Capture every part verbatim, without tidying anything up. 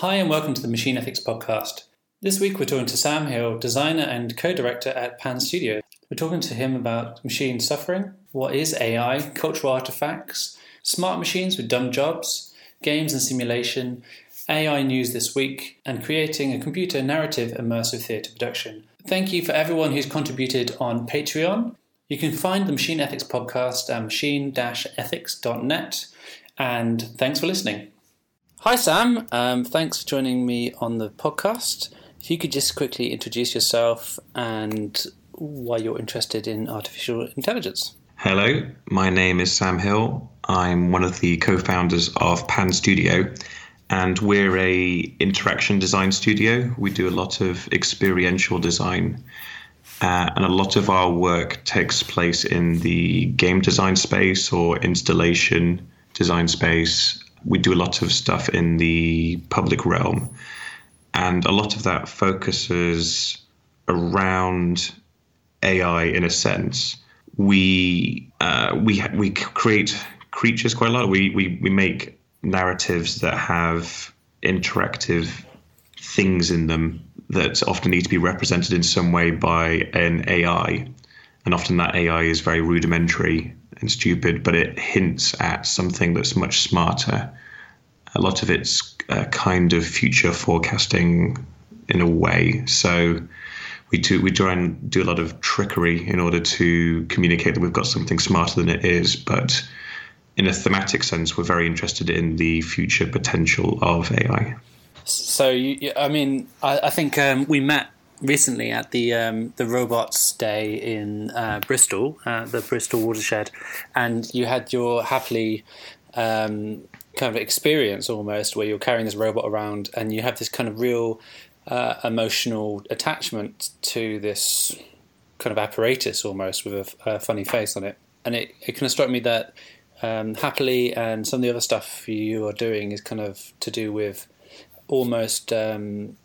Hi and welcome to the Machine Ethics Podcast. This week we're talking to Sam Hill, designer and co-director at Pan Studio. We're talking to him about machine suffering, what is A I, cultural artifacts, smart machines with dumb jobs, games and simulation, A I news this week, and creating a computer narrative immersive theatre production. Thank you for everyone who's contributed on Patreon. You can find the Machine Ethics Podcast at machine ethics dot net, and thanks for listening. Hi, Sam. Um, thanks for joining me on the podcast. If you could just quickly introduce yourself and why you're interested in artificial intelligence. Hello, my name is Sam Hill. I'm one of the co-founders of Pan Studio, and we're a interaction design studio. We do a lot of experiential design, uh, and a lot of our work takes place in the game design space or installation design space. We do a lot of stuff in the public realm, and a lot of that focuses around A I in a sense. We uh, we we create creatures quite a lot. We we we make narratives that have interactive things in them that often need to be represented in some way by an A I, and often that A I is very rudimentary and stupid, but it hints at something that's much smarter. A lot of it's uh, kind of future forecasting in a way. So we do we try and do a lot of trickery in order to communicate that we've got something smarter than it is. But in a thematic sense, we're very interested in the future potential of A I. So you, I mean, I, I think um, we met recently at the um, the Robots Day in uh, Bristol, uh, the Bristol Watershed, and you had your Happily um, kind of experience almost, where you're carrying this robot around, and you have this kind of real uh, emotional attachment to this kind of apparatus almost with a, a funny face on it. And it, it kind of struck me that um, Happily and some of the other stuff you are doing is kind of to do with almost Um,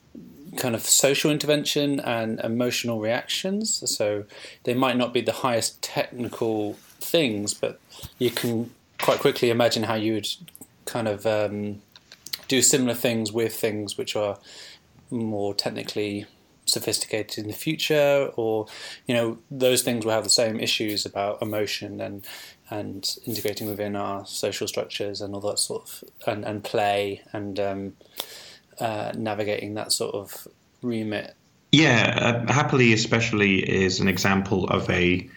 kind of social intervention and emotional reactions. So they might not be the highest technical things, but you can quite quickly imagine how you would kind of um, do similar things with things which are more technically sophisticated in the future, or, you know, those things will have the same issues about emotion and and integrating within our social structures and all that sort of, and, and play and um Uh, navigating that sort of remit. Yeah, uh, Happily especially is an example of a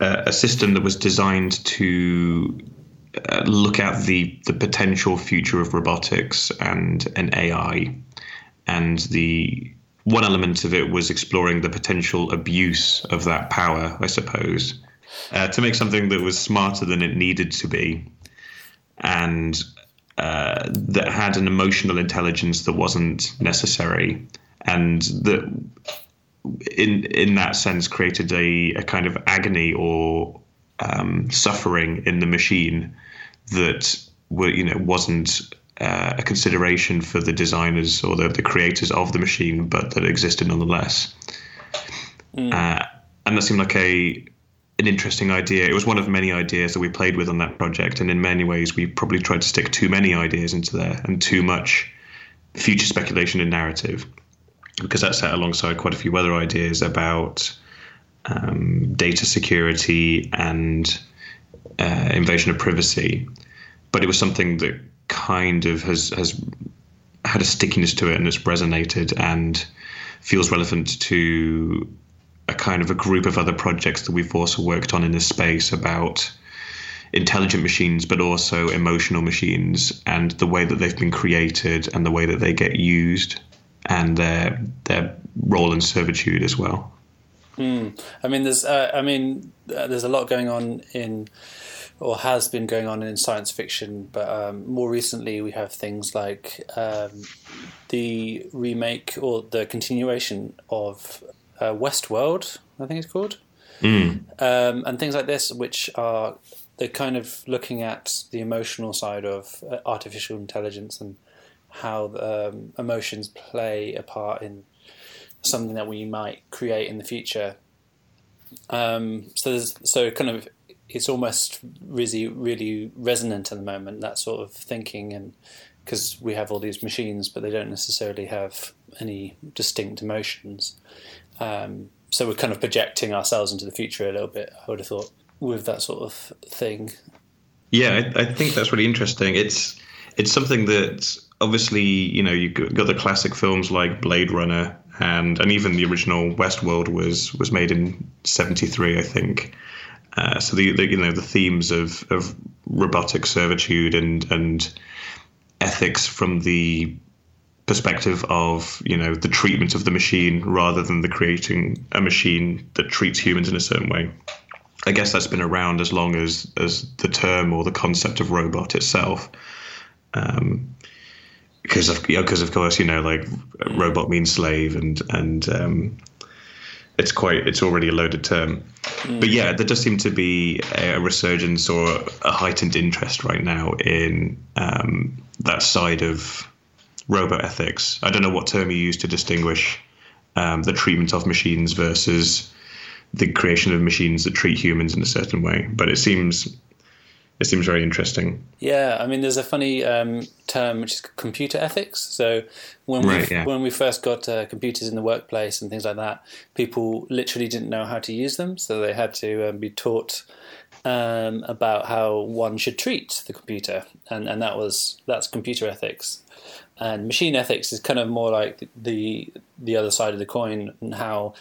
uh, a system that was designed to uh, look at the the potential future of robotics and and A I, and the one element of it was exploring the potential abuse of that power, I suppose, uh, to make something that was smarter than it needed to be, and Uh, that had an emotional intelligence that wasn't necessary, and that in in that sense created a, a kind of agony or um, suffering in the machine that were, you know, wasn't uh, a consideration for the designers or the, the creators of the machine, but that existed nonetheless. Mm. Uh, and that seemed like a an interesting idea. It was one of many ideas that we played with on that project, and in many ways we probably tried to stick too many ideas into there and too much future speculation and narrative, because that sat alongside quite a few other ideas about um, data security and uh, invasion of privacy. But it was something that kind of has has had a stickiness to it, and it's resonated and feels relevant to a kind of a group of other projects that we've also worked on in this space about intelligent machines, but also emotional machines, and the way that they've been created and the way that they get used, and their their role in servitude as well. Mm. I mean, there's uh, I mean, uh, there's a lot going on in, or has been going on in science fiction, but um, more recently we have things like um, the remake or the continuation of Uh, Westworld, I think it's called, mm. um, and things like this, which are they're kind of looking at the emotional side of uh, artificial intelligence and how um, emotions play a part in something that we might create in the future. Um, so, there's, so kind of, it's almost really, really resonant at the moment, that sort of thinking and because we have all these machines, but they don't necessarily have any distinct emotions. Um, so we're kind of projecting ourselves into the future a little bit, I would have thought, with that sort of thing. Yeah, I, I think that's really interesting. It's it's something that obviously, you know, you've got the classic films like Blade Runner, and and even the original Westworld was was made in seventy-three, I think. Uh, so the, the you know the themes of, of robotic servitude and and ethics from the perspective of, you know, the treatment of the machine rather than the creating a machine that treats humans in a certain way. I guess that's been around as long as as the term or the concept of robot itself. Um, because of because of course, you know, like robot means slave, and and um, it's quite it's already a loaded term. Mm. But yeah, there does seem to be a resurgence or a heightened interest right now in um, that side of robo ethics. I don't know what term you use to distinguish um, the treatment of machines versus the creation of machines that treat humans in a certain way, but it seems. It seems very interesting. Yeah, I mean, there's a funny um, term which is computer ethics. So when right, we yeah. when we first got uh, computers in the workplace and things like that, people literally didn't know how to use them, so they had to um, be taught um, about how one should treat the computer, and and that was that's computer ethics. And machine ethics is kind of more like the the other side of the coin, and how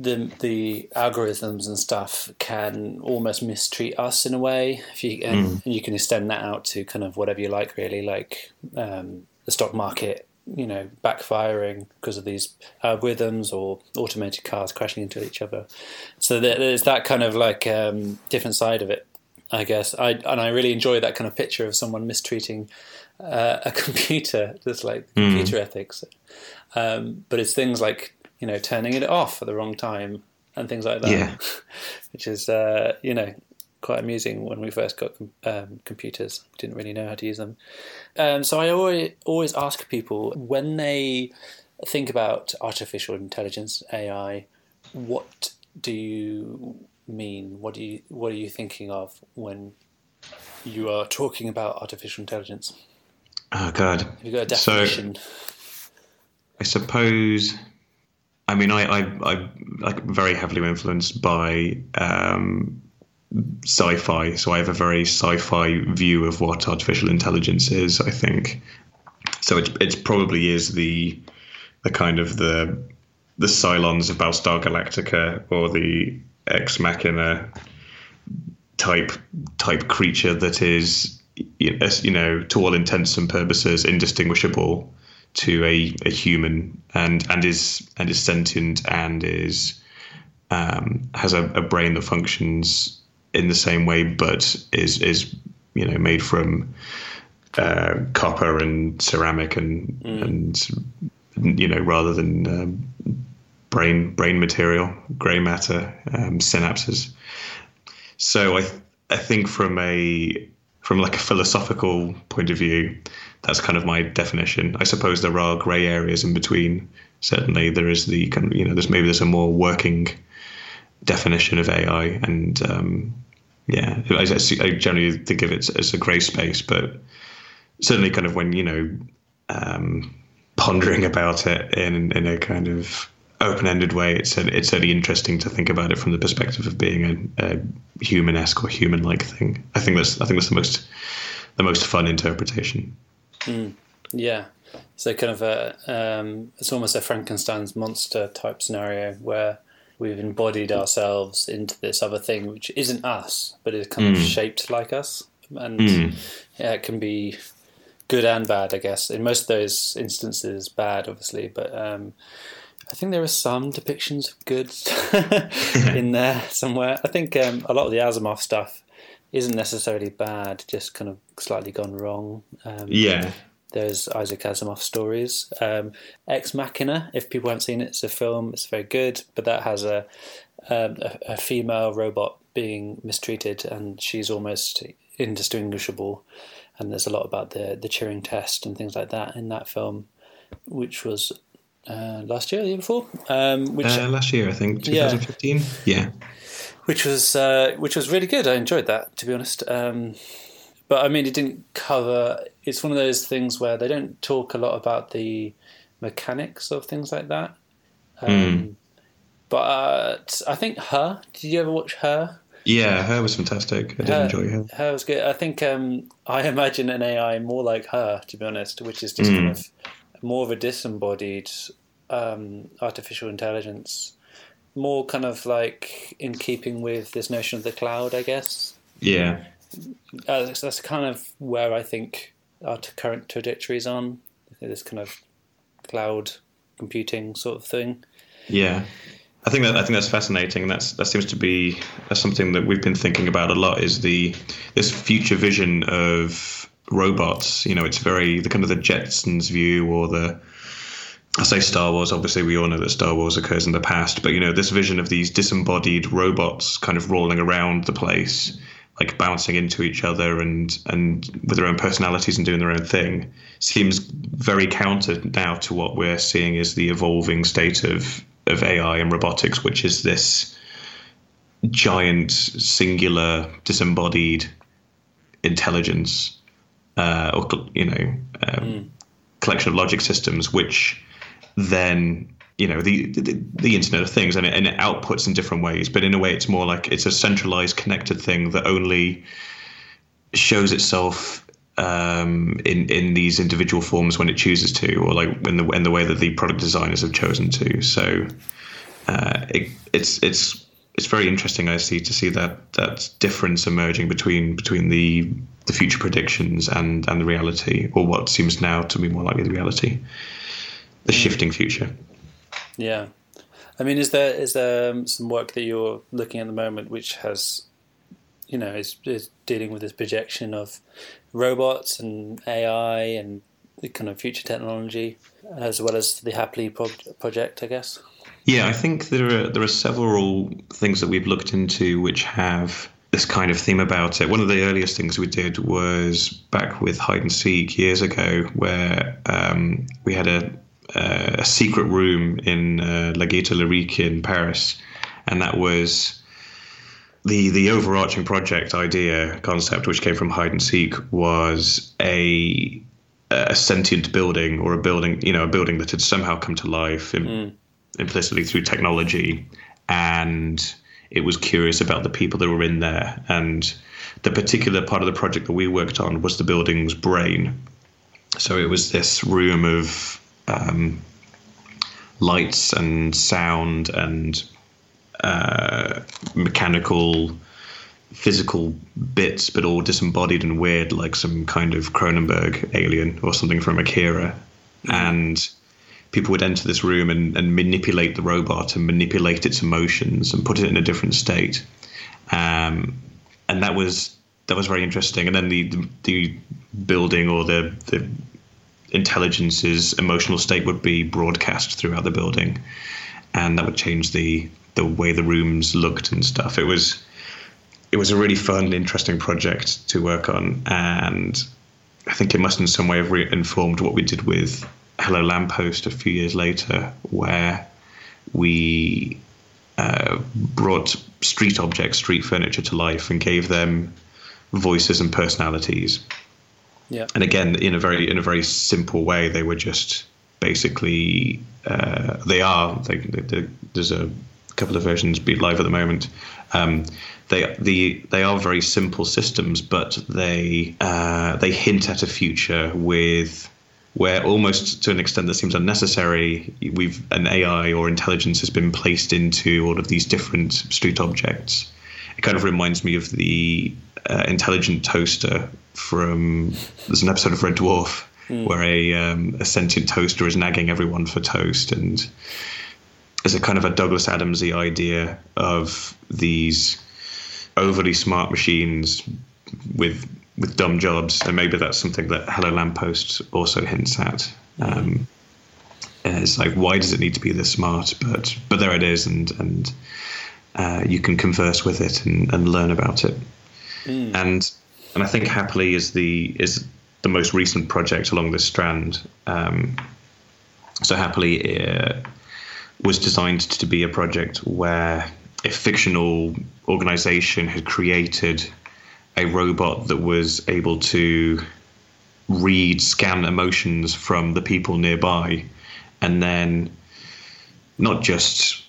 the the algorithms and stuff can almost mistreat us in a way. If you and, mm. and you can extend that out to kind of whatever you like, really, like um, the stock market, you know, backfiring because of these algorithms, or automated cars crashing into each other. So there, there's that kind of like um, different side of it, I guess. I and I really enjoy that kind of picture of someone mistreating uh, a computer, just like mm. computer ethics. Um, but it's things like, you know, turning it off at the wrong time and things like that, yeah. which is, uh, you know, quite amusing. When we first got um, computers, we didn't really know how to use them. Um, so I always, always ask people, when they think about artificial intelligence, A I, what do you mean? What do you, what are you thinking of when you are talking about artificial intelligence? Oh, God. Have you got a definition? So, I suppose... I mean, I, I, I like very heavily influenced by um, sci-fi, so I have a very sci-fi view of what artificial intelligence is, I think. So it it probably is the the kind of the the Cylons of Battlestar Galactica, or the Ex Machina type type creature that is, you know, to all intents and purposes, indistinguishable to a, a human, and and is and is sentient, and is um, has a, a brain that functions in the same way, but is is you know made from uh, copper and ceramic and mm. and you know rather than um, brain brain material, grey matter, um, synapses. So I th- I think from a from like a philosophical point of view, that's kind of my definition. I suppose there are grey areas in between. Certainly, there is the kind of, you know, there's maybe there's a more working definition of A I, and um, yeah, I, I generally think of it as a grey space. But certainly, kind of when you know, um, pondering about it in in a kind of open-ended way, it's it's certainly interesting to think about it from the perspective of being a, a human-esque or human-like thing. I think that's I think that's the most the most fun interpretation. Mm, yeah, so kind of a um, it's almost a Frankenstein's monster type scenario where we've embodied ourselves into this other thing which isn't us, but is kind mm. of shaped like us, and mm. yeah, it can be good and bad, I guess. In most of those instances, bad, obviously, but um, I think there are some depictions of good in there somewhere. I think um, a lot of the Asimov stuff isn't necessarily bad, just kind of slightly gone wrong. Um, yeah. There's Isaac Asimov stories. Um, Ex Machina, if people haven't seen it, it's a film, it's very good, but that has a, um, a, a female robot being mistreated, and she's almost indistinguishable. And there's a lot about the, the Turing test and things like that in that film, which was uh, last year, the year before? Um, which, uh, last year, I think, twenty fifteen. Yeah. yeah. Which was uh, which was really good. I enjoyed that, to be honest. Um, But I mean, it didn't cover. It's one of those things where they don't talk a lot about the mechanics of things like that. Um, mm. But I think Her. Did you ever watch Her? Yeah, Her was fantastic. I did her, enjoy Her. Her was good. I think um, I imagine an A I more like Her, to be honest, which is just mm. kind of more of a disembodied um, artificial intelligence, more kind of like in keeping with this notion of the cloud, I guess. Yeah. Uh, that's, that's kind of where I think our current trajectory is on, this kind of cloud computing sort of thing. Yeah, I think that I think that's fascinating. That's that seems to be that's something that we've been thinking about a lot. Is the this future vision of robots? You know, it's very the kind of the Jetsons view, or the I say Star Wars. Obviously, we all know that Star Wars occurs in the past, but you know, this vision of these disembodied robots kind of rolling around the place, like bouncing into each other and and with their own personalities and doing their own thing, seems very counter now to what we're seeing is the evolving state of, of A I and robotics, which is this giant, singular, disembodied intelligence uh, or, you know, um, mm. collection of logic systems, which then... you know, the, the the Internet of Things, and it, and it outputs in different ways. But in a way, it's more like it's a centralized, connected thing that only shows itself um, in in these individual forms when it chooses to, or like in the in the way that the product designers have chosen to. So uh, it, it's it's it's very interesting. I see to see that that difference emerging between between the the future predictions and and the reality, or what seems now to be more likely the reality, the shifting future. Yeah. I mean, is there is there um, some work that you're looking at the moment which has, you know, is, is dealing with this projection of robots and A I and the kind of future technology, as well as the Happily pro- project, I guess? Yeah, I think there are, there are several things that we've looked into which have this kind of theme about it. One of the earliest things we did was back with Hide and Seek years ago, where um, we had a... Uh, a secret room in uh, La Guita Lyrique in Paris, and that was the the overarching project idea concept, which came from Hide and Seek, was a a sentient building, or a building, you know, a building that had somehow come to life in, mm. implicitly through technology, and it was curious about the people that were in there. And the particular part of the project that we worked on was the building's brain. So it was this room of Um, lights and sound and uh, mechanical, physical bits, but all disembodied and weird, like some kind of Cronenberg alien or something from Akira. Mm-hmm. And people would enter this room and, and manipulate the robot and manipulate its emotions and put it in a different state. Um, and that was that was very interesting. And then the the, the building, or the the intelligence's emotional state, would be broadcast throughout the building, and that would change the the way the rooms looked and stuff. It was it was a really fun, interesting project to work on, and I think it must in some way have re- informed what we did with Hello Lamp Post a few years later, where we uh, brought street objects, street furniture to life and gave them voices and personalities. Yeah. And again, in a very in a very simple way, they were just basically uh, they are. They, they, they, there's a couple of versions being live at the moment. Um, they the they are very simple systems, but they uh, they hint at a future with where, almost to an extent that seems unnecessary, we've an A I or intelligence has been placed into all of these different street objects. It kind of reminds me of the uh, intelligent toaster from, there's an episode of Red Dwarf mm. where a um, a sentient toaster is nagging everyone for toast, and there's a kind of a Douglas Adamsy idea of these overly smart machines with with dumb jobs, and maybe that's something that Hello Lamp Post also hints at. Um, it's like, why does it need to be this smart? But but there it is, and and. Uh, you can converse with it and, and learn about it, mm. and and I think Happily is the is the most recent project along this strand. Um, so Happily uh, was designed to be a project where a fictional organisation had created a robot that was able to read, scan emotions from the people nearby, and then not just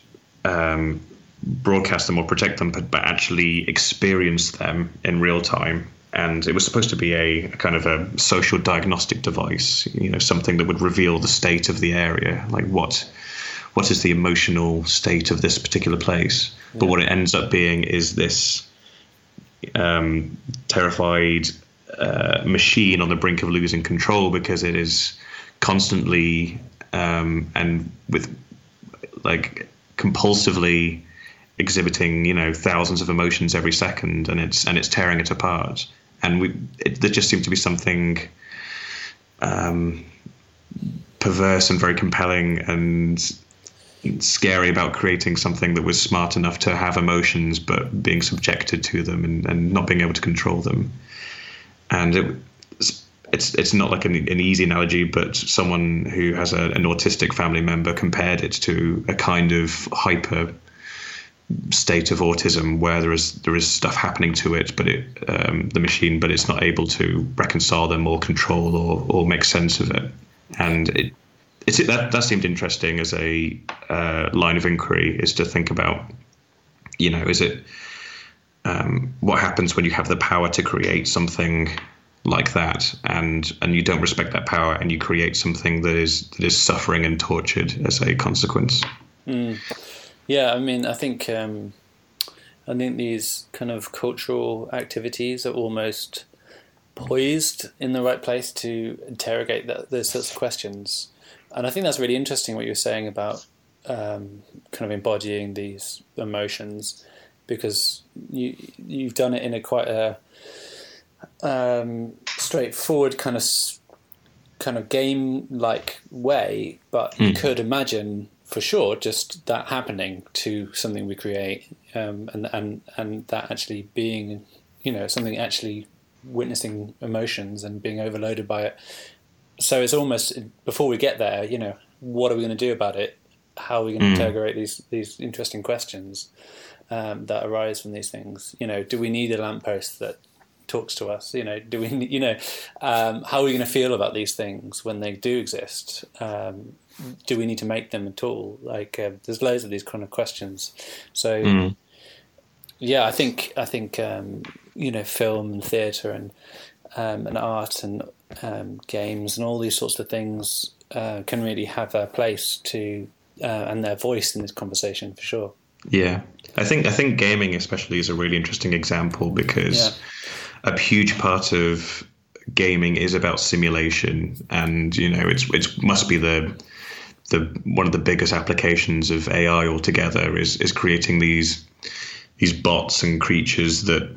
um, broadcast them or protect them, but, but actually experience them in real time. And it was supposed to be a, a kind of a social diagnostic device, you know, something that would reveal the state of the area, like what what is the emotional state of this particular place. Yeah. But what it ends up being is this um, terrified uh, machine on the brink of losing control, because it is constantly um, and with like compulsively exhibiting, you know, thousands of emotions every second, and it's and it's tearing it apart. And we it, there just seemed to be something um, perverse and very compelling and scary about creating something that was smart enough to have emotions but being subjected to them and, and not being able to control them. And it, it's it's not like an, an easy analogy, but someone who has a, an autistic family member compared it to a kind of hyper state of autism where there is there is stuff happening to it, but it um, the machine, but it's not able to reconcile them or control or, or make sense of it. And it it's that that seemed interesting as a uh, line of inquiry, is to think about, you know, is it um, what happens when you have the power to create something like that, and and you don't respect that power, and you create something that is that is suffering and tortured as a consequence. Mm. Yeah, I mean, I think um, I think these kind of cultural activities are almost poised in the right place to interrogate that, those sorts of questions. And I think that's really interesting what you're saying about um, kind of embodying these emotions, because you, you've done it in a quite a um, straightforward kind of kind of game-like way, but mm. you could imagine, for sure, just that happening to something we create, um, and, and and that actually being, you know, something actually witnessing emotions and being overloaded by it. So it's almost, before we get there, you know, what are we going to do about it? How are we going to mm. interrogate these, these interesting questions um, that arise from these things? You know, do we need a lamppost that talks to us? You know, do we, you know, um, how are we going to feel about these things when they do exist? Um, do we need to make them at all? Like, uh, there's loads of these kind of questions. So, mm. yeah, I think I think um, you know, film and theatre and um, and art and um, games and all these sorts of things uh, can really have a place to uh, and their voice in this conversation, for sure. Yeah, I think I think gaming especially is a really interesting example, because yeah. a huge part of gaming is about simulation, and you know, it's it must be the the one of the biggest applications of A I altogether is is creating these these bots and creatures that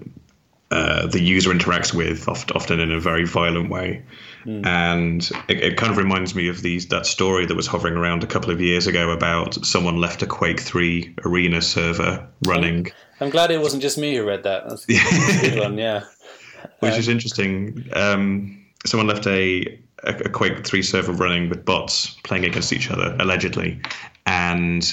uh, the user interacts with often, often in a very violent way. Mm. And it, it kind of reminds me of these that story that was hovering around a couple of years ago about someone left a Quake three arena server running. I'm, I'm glad it wasn't just me who read that. That's a good one, yeah. Which is interesting. Um, someone left a, a, a Quake three server running with bots playing against each other, allegedly, and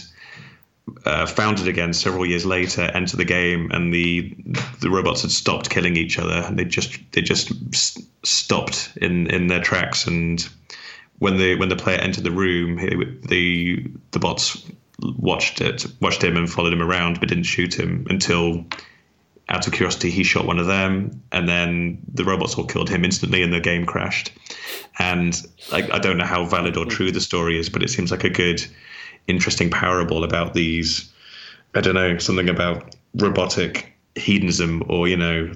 uh, found it again several years later, entered the game, and the the robots had stopped killing each other, and they just they just s- stopped in, in their tracks. And when the when the player entered the room, it, the the bots watched it, watched him, and followed him around, but didn't shoot him until, out of curiosity, he shot one of them, and then the robots all killed him instantly and the game crashed. And like, I don't know how valid or true the story is, but it seems like a good, interesting parable about these, I don't know, something about robotic hedonism, or, you know,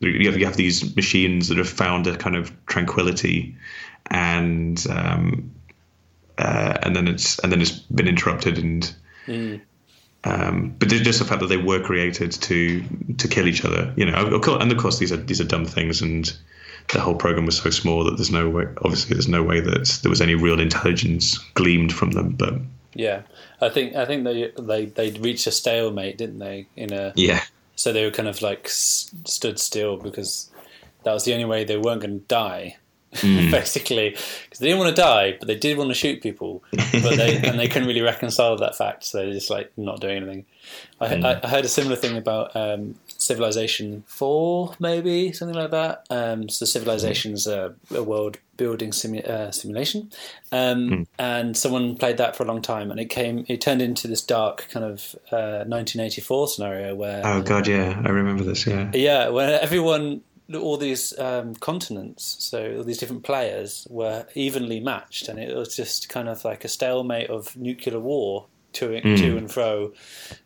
you have, you have these machines that have found a kind of tranquility, and um, uh, and then it's and then it's been interrupted and... Mm. Um, but just the fact that they were created to to kill each other, you know. Of course, and of course, these are these are dumb things, and the whole program was so small that there's no way. Obviously, there's no way that there was any real intelligence gleamed from them. But yeah, I think I think they they they reached a stalemate, didn't they? In a yeah. So they were kind of like s- stood still, because that was the only way they weren't going to die. Mm. Basically, because they didn't want to die, but they did want to shoot people, but they and they couldn't really reconcile that fact, so they're just like not doing anything. I, mm. I, I heard a similar thing about um, Civilization four, maybe, something like that. Um, so Civilization's a, a world-building simu- uh, simulation. Um, mm. And someone played that for a long time, and it came. It turned into this dark kind of uh, nineteen eighty-four scenario where... Oh, God, yeah. I remember this, yeah. Yeah, where everyone... all these um, continents, so all these different players were evenly matched, and it was just kind of like a stalemate of nuclear war to mm. to and fro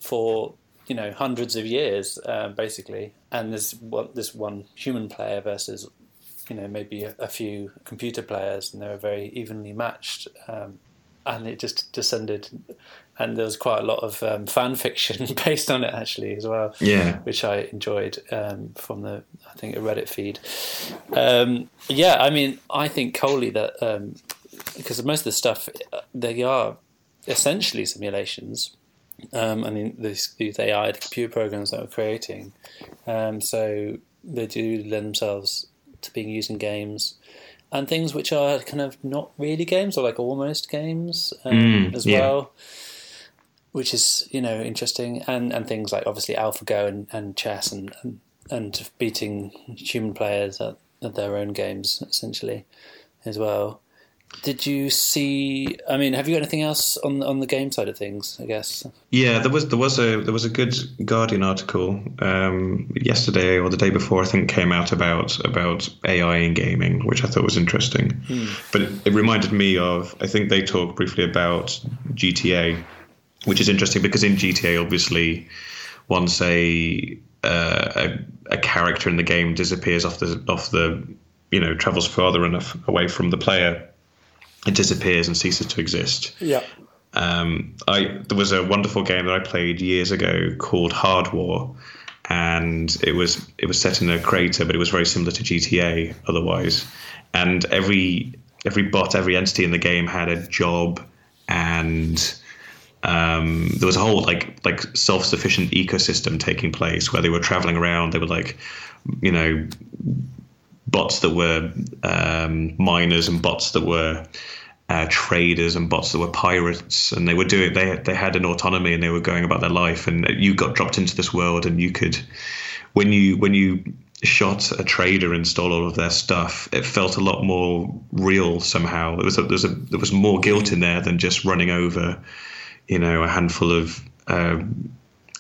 for, you know, hundreds of years, uh, basically. And there's what this one human player versus, you know, maybe a, a few computer players, and they were very evenly matched. Um, and it just descended, and there was quite a lot of um, fan fiction based on it actually as well, yeah, which I enjoyed um, from the I think a Reddit feed. Um, yeah, I mean, I think wholly that um, because most of the stuff they are essentially simulations. Um, I mean, these the A I, the computer programs that we're creating, um, so they do lend themselves to being used in games. And things which are kind of not really games or like almost games um, mm, as yeah. well, which is, you know, interesting. And, and things like obviously AlphaGo and, and chess and, and and beating human players at, at their own games essentially as well. Did you see? I mean, have you got anything else on on the game side of things? I guess. Yeah, there was there was a there was a good Guardian article um, yesterday or the day before, I think, came out about about A I in gaming, which I thought was interesting. Hmm. But it reminded me of I think they talked briefly about G T A, which is interesting because in G T A, obviously, once a uh, a, a character in the game disappears off the off the you know travels farther enough away from the player, it disappears and ceases to exist. Yeah. Um, I there was a wonderful game that I played years ago called Hardwar, and it was it was set in a crater, but it was very similar to G T A otherwise. And every every bot, every entity in the game had a job, and um, there was a whole like like self-sufficient ecosystem taking place where they were traveling around. They were like, you know. bots that were um, miners, and bots that were uh, traders, and bots that were pirates, and they were doing. They they had an autonomy, and they were going about their life. And you got dropped into this world, and you could, when you when you shot a trader and stole all of their stuff, it felt a lot more real somehow. There was a, there was a, there was more guilt in there than just running over, you know, a handful of uh,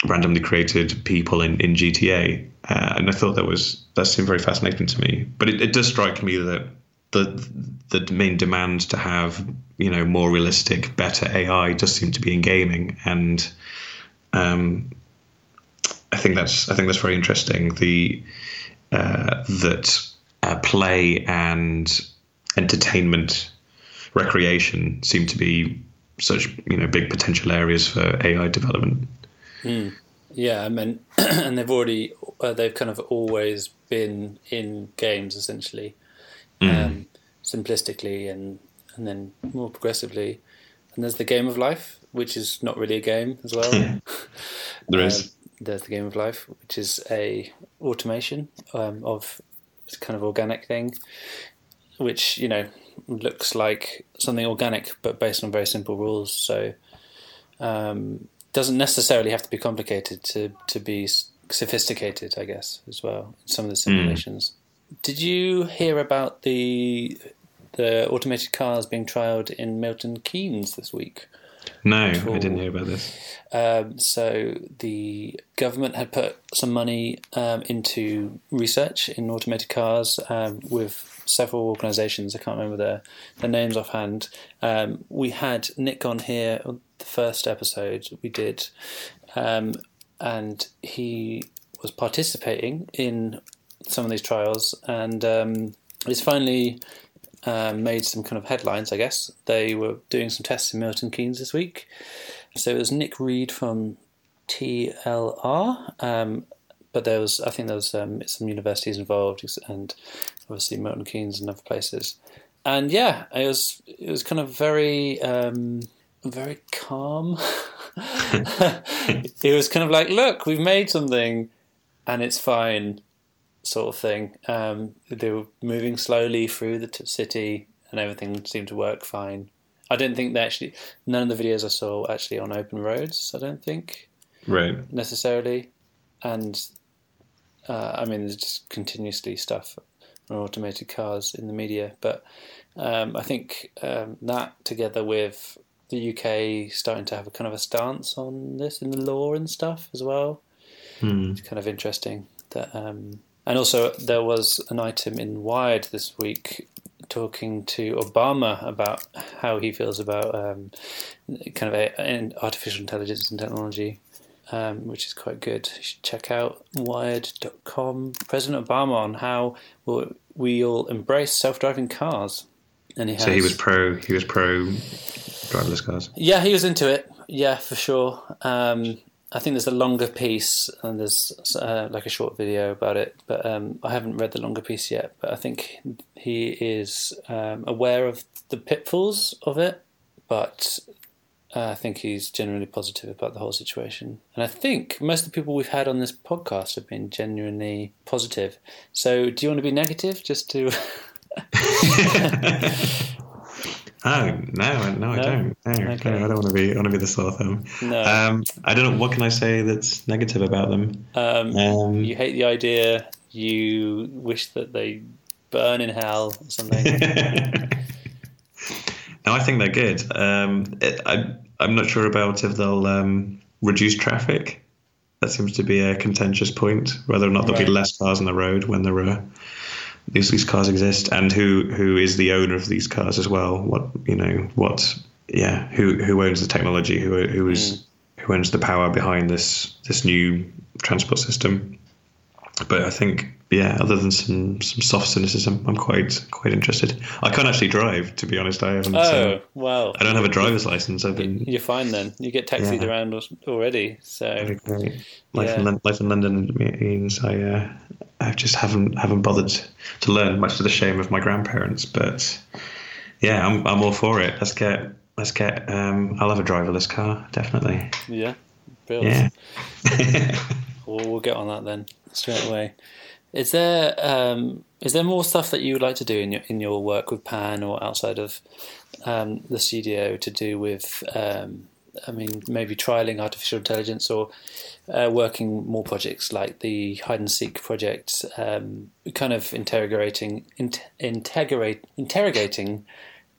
randomly created people in in G T A. Uh, and I thought that was that seemed very fascinating to me. But it, it does strike me that the the main demand to have, you know, more realistic, better A I does seem to be in gaming, and um, I think that's I think that's very interesting. The uh, that uh, play and entertainment, recreation seem to be such, you know, big potential areas for A I development. Mm. Yeah, I mean, and they've already uh, they've kind of always been in games essentially, mm. um, simplistically and and then more progressively. And there's the Game of Life, which is not really a game as well. there um, is. There's the Game of Life, which is a automation um, of kind of organic thing, which, you know, looks like something organic but based on very simple rules. So. Um, Doesn't necessarily have to be complicated to, to be sophisticated, I guess, as well. In some of the simulations. Mm. Did you hear about the the automated cars being trialled in Milton Keynes this week? No, I didn't hear about this. Um, so the government had put some money um, into research in automated cars um, with several organisations. I can't remember their, their names offhand. Um, we had Nick on here on the first episode we did, um, and he was participating in some of these trials, and um, it's finally... Uh, made some kind of headlines, I guess. They were doing some tests in Milton Keynes this week. So it was Nick Reed from T L R, um, but there was, I think there was um, some universities involved, and obviously Milton Keynes and other places. And yeah, it was it was kind of very um, very calm. It was kind of like, look, we've made something, and it's fine. Sort of thing. Um, they were moving slowly through the t- city, and everything seemed to work fine. I don't think they actually. None of the videos I saw actually on open roads. I don't think. Right. Necessarily, and uh, I mean, there's just continuously stuff on automated cars in the media, but um, I think um, that together with the U K starting to have a kind of a stance on this in the law and stuff as well. Mm. It's kind of interesting that, um, and also there was an item in Wired this week talking to Obama about how he feels about um, kind of a, an artificial intelligence and technology, um, which is quite good. You should check out wired dot com. President Obama on how we'll, we'll embrace self-driving cars. And he has, so he was pro. He was pro driverless cars. Yeah, he was into it. Yeah, for sure. Um, I think there's a longer piece and there's uh, like a short video about it, but um, I haven't read the longer piece yet. But I think he is um, aware of the pitfalls of it, but uh, I think he's genuinely positive about the whole situation. And I think most of the people we've had on this podcast have been genuinely positive. So do you want to be negative just to... Oh no, no, no, I don't. No, okay. no, I don't want to be. I want to be the sloth. No. Um, I don't know. What can I say that's negative about them? Um, um, you hate the idea. You wish that they burn in hell or something. No, I think they're good. Um, it, I, I'm not sure about if they'll um, reduce traffic. That seems to be a contentious point. Whether or not there'll right. be less cars on the road when there are. These, these cars exist, and who, who is the owner of these cars as well? What you know? What yeah? Who who owns the technology? Who who is mm. who owns the power behind this this new transport system? But I think yeah. Other than some, some soft cynicism, I'm quite quite interested. I can't actually drive, to be honest. I haven't. Oh so wow! I don't have a driver's license. I've been. You're fine then. You get taxied yeah. around already. So okay. life, yeah. in, life in London means I. Uh, I just haven't haven't bothered to learn, much to the shame of my grandparents. But yeah, I'm I'm all for it. Let's get let's get. Um, I'll have a driverless car, definitely. Yeah, brilliant. Yeah. Well, we'll get on that then straight away. Is there um, is there more stuff that you would like to do in your in your work with Pan or outside of um, the studio to do with? Um, I mean, maybe trialing artificial intelligence or uh, working more projects like the Hide and Seek project, um, kind of interrogating, in- integrate, interrogating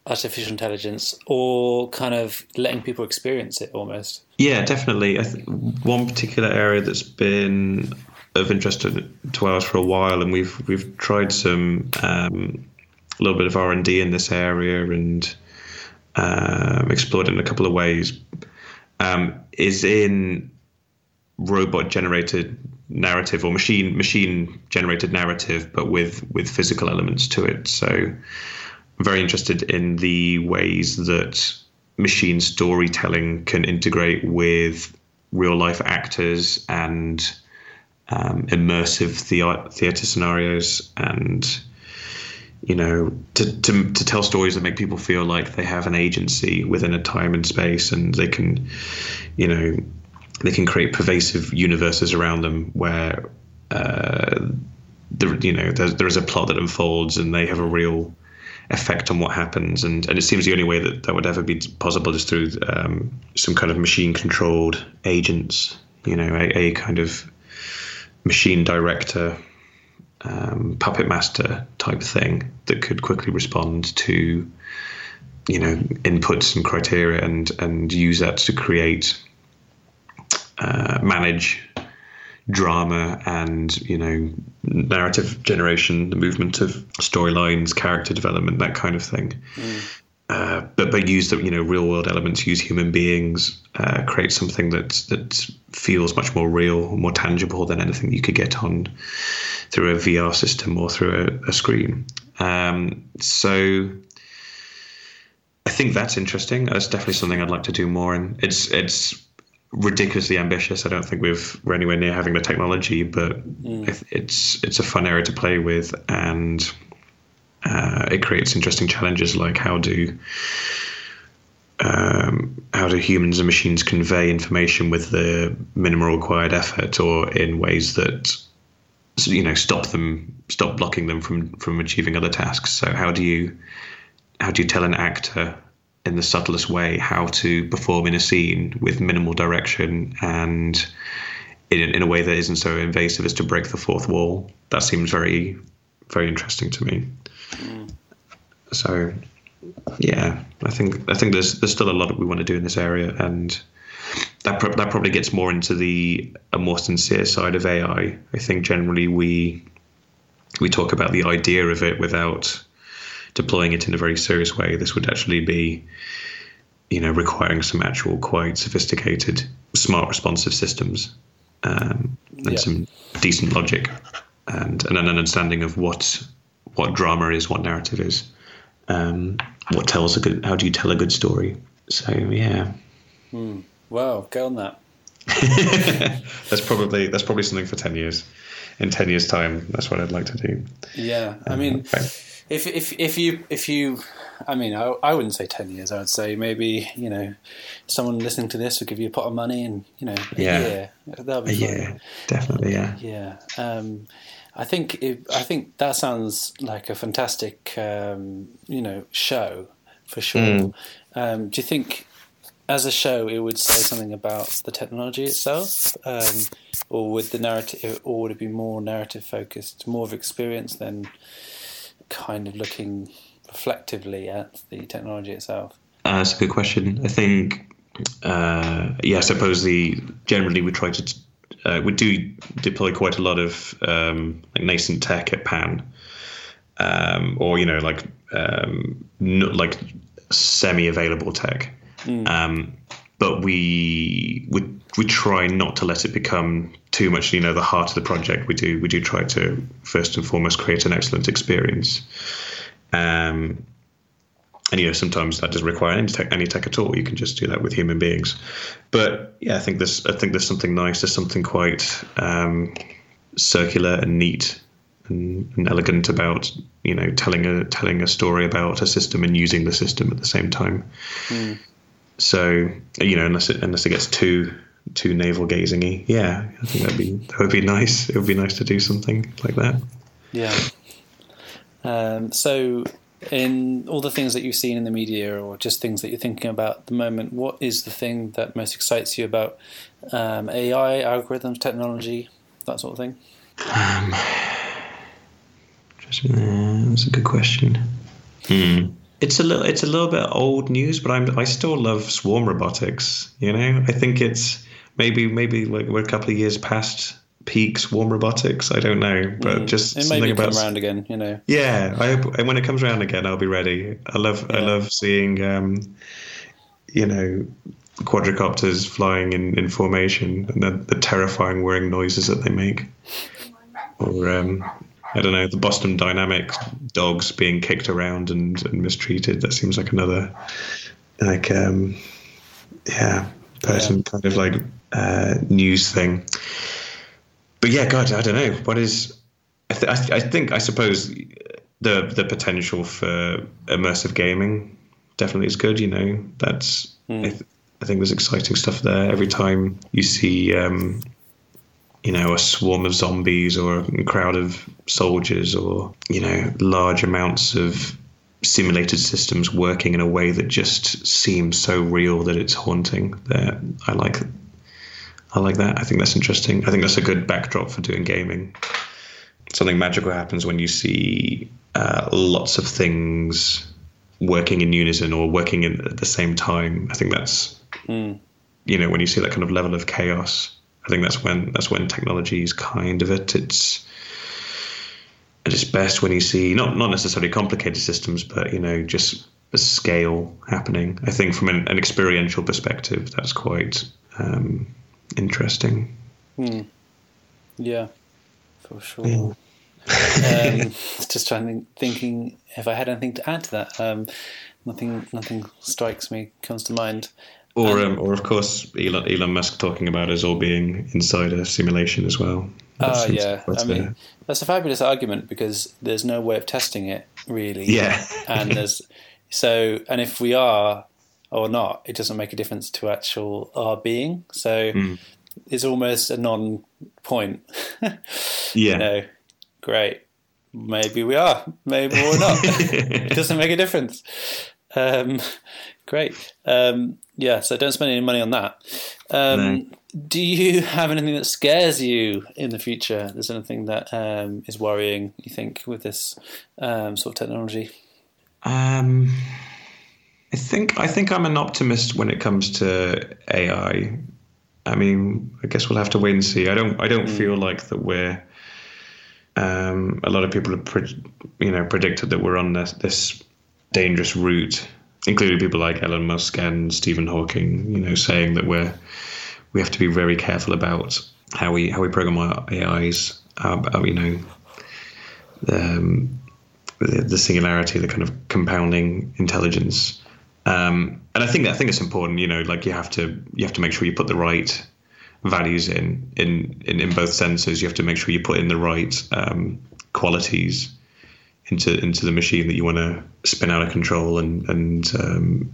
artificial intelligence, or kind of letting people experience it almost. Yeah, definitely. I th- one particular area that's been of interest to, to us for a while, and we've we've tried some um, a little bit of R and D in this area, and. Um, explored in a couple of ways, um, is in robot-generated narrative or machine machine-generated narrative, but with, with physical elements to it. So I'm very interested in the ways that machine storytelling can integrate with real-life actors and um, immersive the- theatre scenarios and... you know, to, to to tell stories that make people feel like they have an agency within a time and space, and they can, you know, they can create pervasive universes around them where, uh, there, you know, there's, there is a plot that unfolds and they have a real effect on what happens. And, and it seems the only way that that would ever be possible is through um, some kind of machine-controlled agents, you know, a, a kind of machine director, Um, puppet master type thing that could quickly respond to, you know, inputs and criteria, and and use that to create, uh, manage drama and, you know, narrative generation, the movement of storylines, character development, that kind of thing. Mm. Uh, but but use the, you know, real world elements, use human beings, uh, create something that that feels much more real, more tangible than anything you could get on through a V R system or through a, a screen. Um, so I think that's interesting. That's definitely something I'd like to do more. And it's it's ridiculously ambitious. I don't think we've we're anywhere near having the technology, but mm. it's it's a fun area to play with, and. Uh, it creates interesting challenges, like how do um, how do humans and machines convey information with the minimal required effort, or in ways that, you know, stop them stop blocking them from, from achieving other tasks. So how do you how do you tell an actor in the subtlest way how to perform in a scene with minimal direction and in, in a way that isn't so invasive as to break the fourth wall. That seems very, very interesting to me. Mm. So, yeah, I think I think there's there's still a lot that we want to do in this area, and that pro- that probably gets more into the a more sincere side of A I. I think generally we we talk about the idea of it without deploying it in a very serious way. This would actually be, you know, requiring some actual quite sophisticated, smart, responsive systems, um, and yeah. some decent logic, and, and an understanding of what what drama is, what narrative is. Um, what tells a good? How do you tell a good story? So yeah. Hmm. Wow, get on that. that's probably that's probably something for ten years. In ten years' time, that's what I'd like to do. Yeah, I um, mean, okay. if if if you if you, I mean, I I wouldn't say ten years. I would say maybe, you know, someone listening to this would give you a pot of money, and you know, a yeah, year. That'd be a fun. Year, definitely, yeah, yeah. Um, I think it, I think that sounds like a fantastic, um, you know, show for sure. Mm. Um, do you think, as a show, it would say something about the technology itself, um, or would the narrative, or would it be more narrative focused, more of experience than kind of looking reflectively at the technology itself? Uh, that's a good question. I think, uh, yeah, I suppose the generally we try to. T- Uh, we do deploy quite a lot of um, like nascent tech at Pan, um, or you know, like um, not like semi-available tech. Mm. Um, but we we we try not to let it become too much. You know, the heart of the project. We do we do try to first and foremost create an excellent experience. Um, And, you know, sometimes that doesn't require any tech, any tech at all. You can just do that with human beings. But, yeah, I think there's, I think there's something nice. There's something quite um, circular and neat and, and elegant about, you know, telling a telling a story about a system and using the system at the same time. Mm. So, you know, unless it, unless it gets too too navel-gazing-y, yeah, I think that'd be, that would be nice. It would be nice to do something like that. Yeah. Um, so... In all the things that you've seen in the media or just things that you're thinking about at the moment, what is the thing that most excites you about um, A I, algorithms, technology, that sort of thing? Um, just, uh, that's a good question. Mm. It's a little, it's a little bit old news, but I'm, I still love swarm robotics. You know, I think it's maybe, maybe like we're a couple of years past peak swarm robotics. I don't know, but mm. just it something about around again, you know. Yeah, I hope when it comes around again, I'll be ready. I love, yeah. I love seeing, um, you know, quadricopters flying in, in formation and the, the terrifying whirring noises that they make, or um, I don't know, the Boston Dynamics dogs being kicked around and, and mistreated. That seems like another, like, um, yeah, person yeah. kind of like uh, news thing. But yeah, God, I don't know. What is? I, th- I, th- I think I suppose the the potential for immersive gaming definitely is good. You know, that's mm. I, th- I think there's exciting stuff there. Every time you see, um, you know, a swarm of zombies or a crowd of soldiers, or you know, large amounts of simulated systems working in a way that just seems so real that it's haunting. That I like. I like that. I think that's interesting. I think that's a good backdrop for doing gaming. Something magical happens when you see uh, lots of things working in unison or working in, at the same time. I think that's, mm. you know, when you see that kind of level of chaos, I think that's when that's when technology is kind of at its at its best, when you see not not necessarily complicated systems, but you know, just a scale happening. I think from an, an experiential perspective, that's quite. Um, Interesting. Hmm. Yeah, for sure. Yeah. um, just trying to think, thinking if I had anything to add to that. Um, nothing, nothing strikes me, comes to mind. Or, um, um, or of course, Elon, Elon Musk talking about us all being inside a simulation as well. Oh, uh, yeah. I mean, a, that's a fabulous argument because there's no way of testing it really. Yeah. and there's so, and if we are. Or not, it doesn't make a difference to actual our being. So mm. it's almost a non-point. yeah. You know, great. Maybe we are. Maybe we're not. It doesn't make a difference. Um, great. Um, yeah. So don't spend any money on that. Um, no. Do you have anything that scares you in the future? Is there anything that um, is worrying, you think, with this um, sort of technology? Um, I think I think I'm an optimist when it comes to A I. I mean, I guess we'll have to wait and see. I don't I don't mm. feel like that we're. Um, a lot of people have, pre- you know, predicted that we're on this, this dangerous route, including people like Elon Musk and Stephen Hawking. You know, saying that we're we have to be very careful about how we how we program our A Is. Uh, you know, um, the, the singularity, the kind of compounding intelligence. Um, and I think I think it's important. You know, like you have to you have to make sure you put the right values in, in in in both senses. You have to make sure you put in the right um qualities into into the machine that you want to spin out of control and and um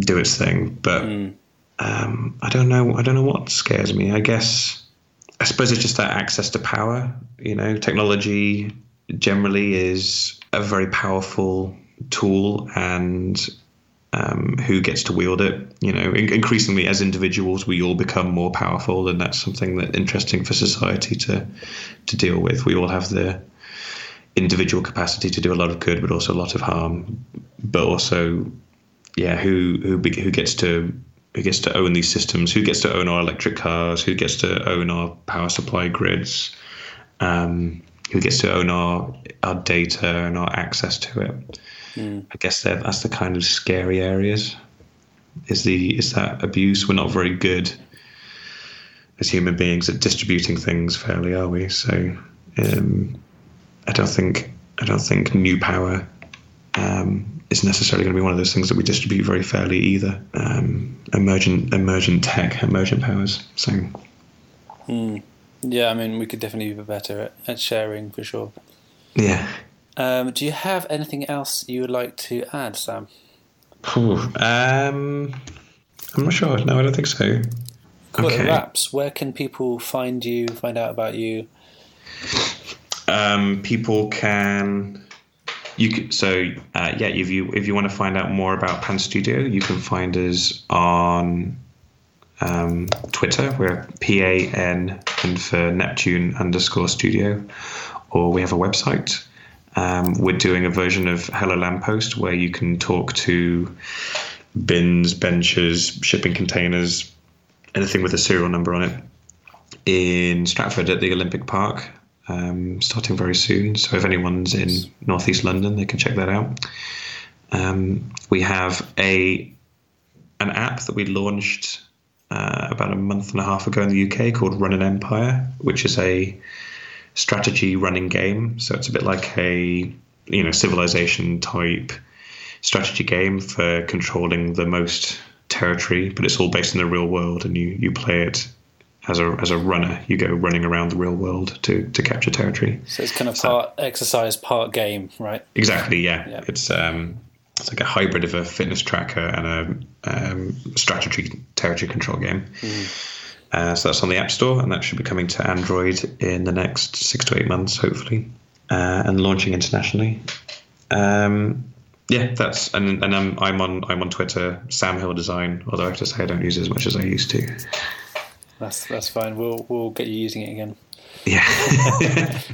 do its thing. But mm. um I don't know I don't know what scares me. I guess I suppose it's just that access to power. You know, technology generally is a very powerful tool, and Um, who gets to wield it? You know, in- increasingly as individuals, we all become more powerful, and that's something that's interesting for society to to deal with. We all have the individual capacity to do a lot of good, but also a lot of harm. But also, yeah, who who be- who gets to who gets to own these systems? Who gets to own our electric cars? Who gets to own our power supply grids? Um, who gets to own our our data and our access to it? Mm. I guess that that's the kind of scary areas. Is the is that abuse? We're not very good as human beings at distributing things fairly, are we? So um, I don't think I don't think new power um, is necessarily going to be one of those things that we distribute very fairly either. Um, emergent emergent tech, emergent powers. So. Mm. Yeah, I mean, we could definitely be better at, at sharing for sure. Yeah. Um, do you have anything else you would like to add, Sam? Ooh, um, I'm not sure. No, I don't think so. Cool, okay. Wraps. Where can people find you, find out about you? Um, people can... you can, So, uh, yeah, if you if you want to find out more about Pan Studio, you can find us on um, Twitter. We're P A N and for Neptune underscore studio. Or we have a website. Um, we're doing a version of Hello Lamp Post where you can talk to bins, benches, shipping containers, anything with a serial number on it in Stratford at the Olympic Park, um, starting very soon. So if anyone's in northeast London, they can check that out. Um, we have a an app that we launched uh, about a month and a half ago in the U K called Run an Empire, which is a strategy running game. So it's a bit like a, you know, Civilization type strategy game for controlling the most territory, but it's all based in the real world, and you you play it as a as a runner. You go running around the real world to to capture territory. So it's kind of so, part exercise, part game, right? Exactly, yeah. yeah. It's um it's like a hybrid of a fitness tracker and a um, strategy territory control game. Mm. Uh, so that's on the App Store, and that should be coming to Android in the next six to eight months, hopefully, uh, and launching internationally. Um, yeah, that's and and I'm I'm on I'm on Twitter, Sam Hill Design. Although I have to say I don't use it as much as I used to. That's that's fine. We'll we'll get you using it again. Yeah,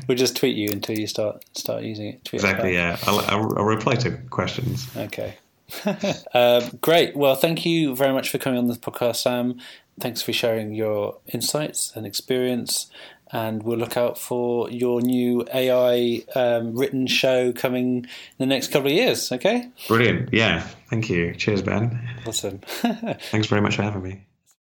we'll just tweet you until you start start using it. Tweet exactly. Yeah, I'll, I'll I'll reply to questions. Okay. uh, great. Well, thank you very much for coming on this podcast, Sam. Thanks for sharing your insights and experience, and we'll look out for your new A I um, written show coming in the next couple of years, okay? Brilliant. Yeah, thank you. Cheers, Ben. Awesome. Thanks very much for having me.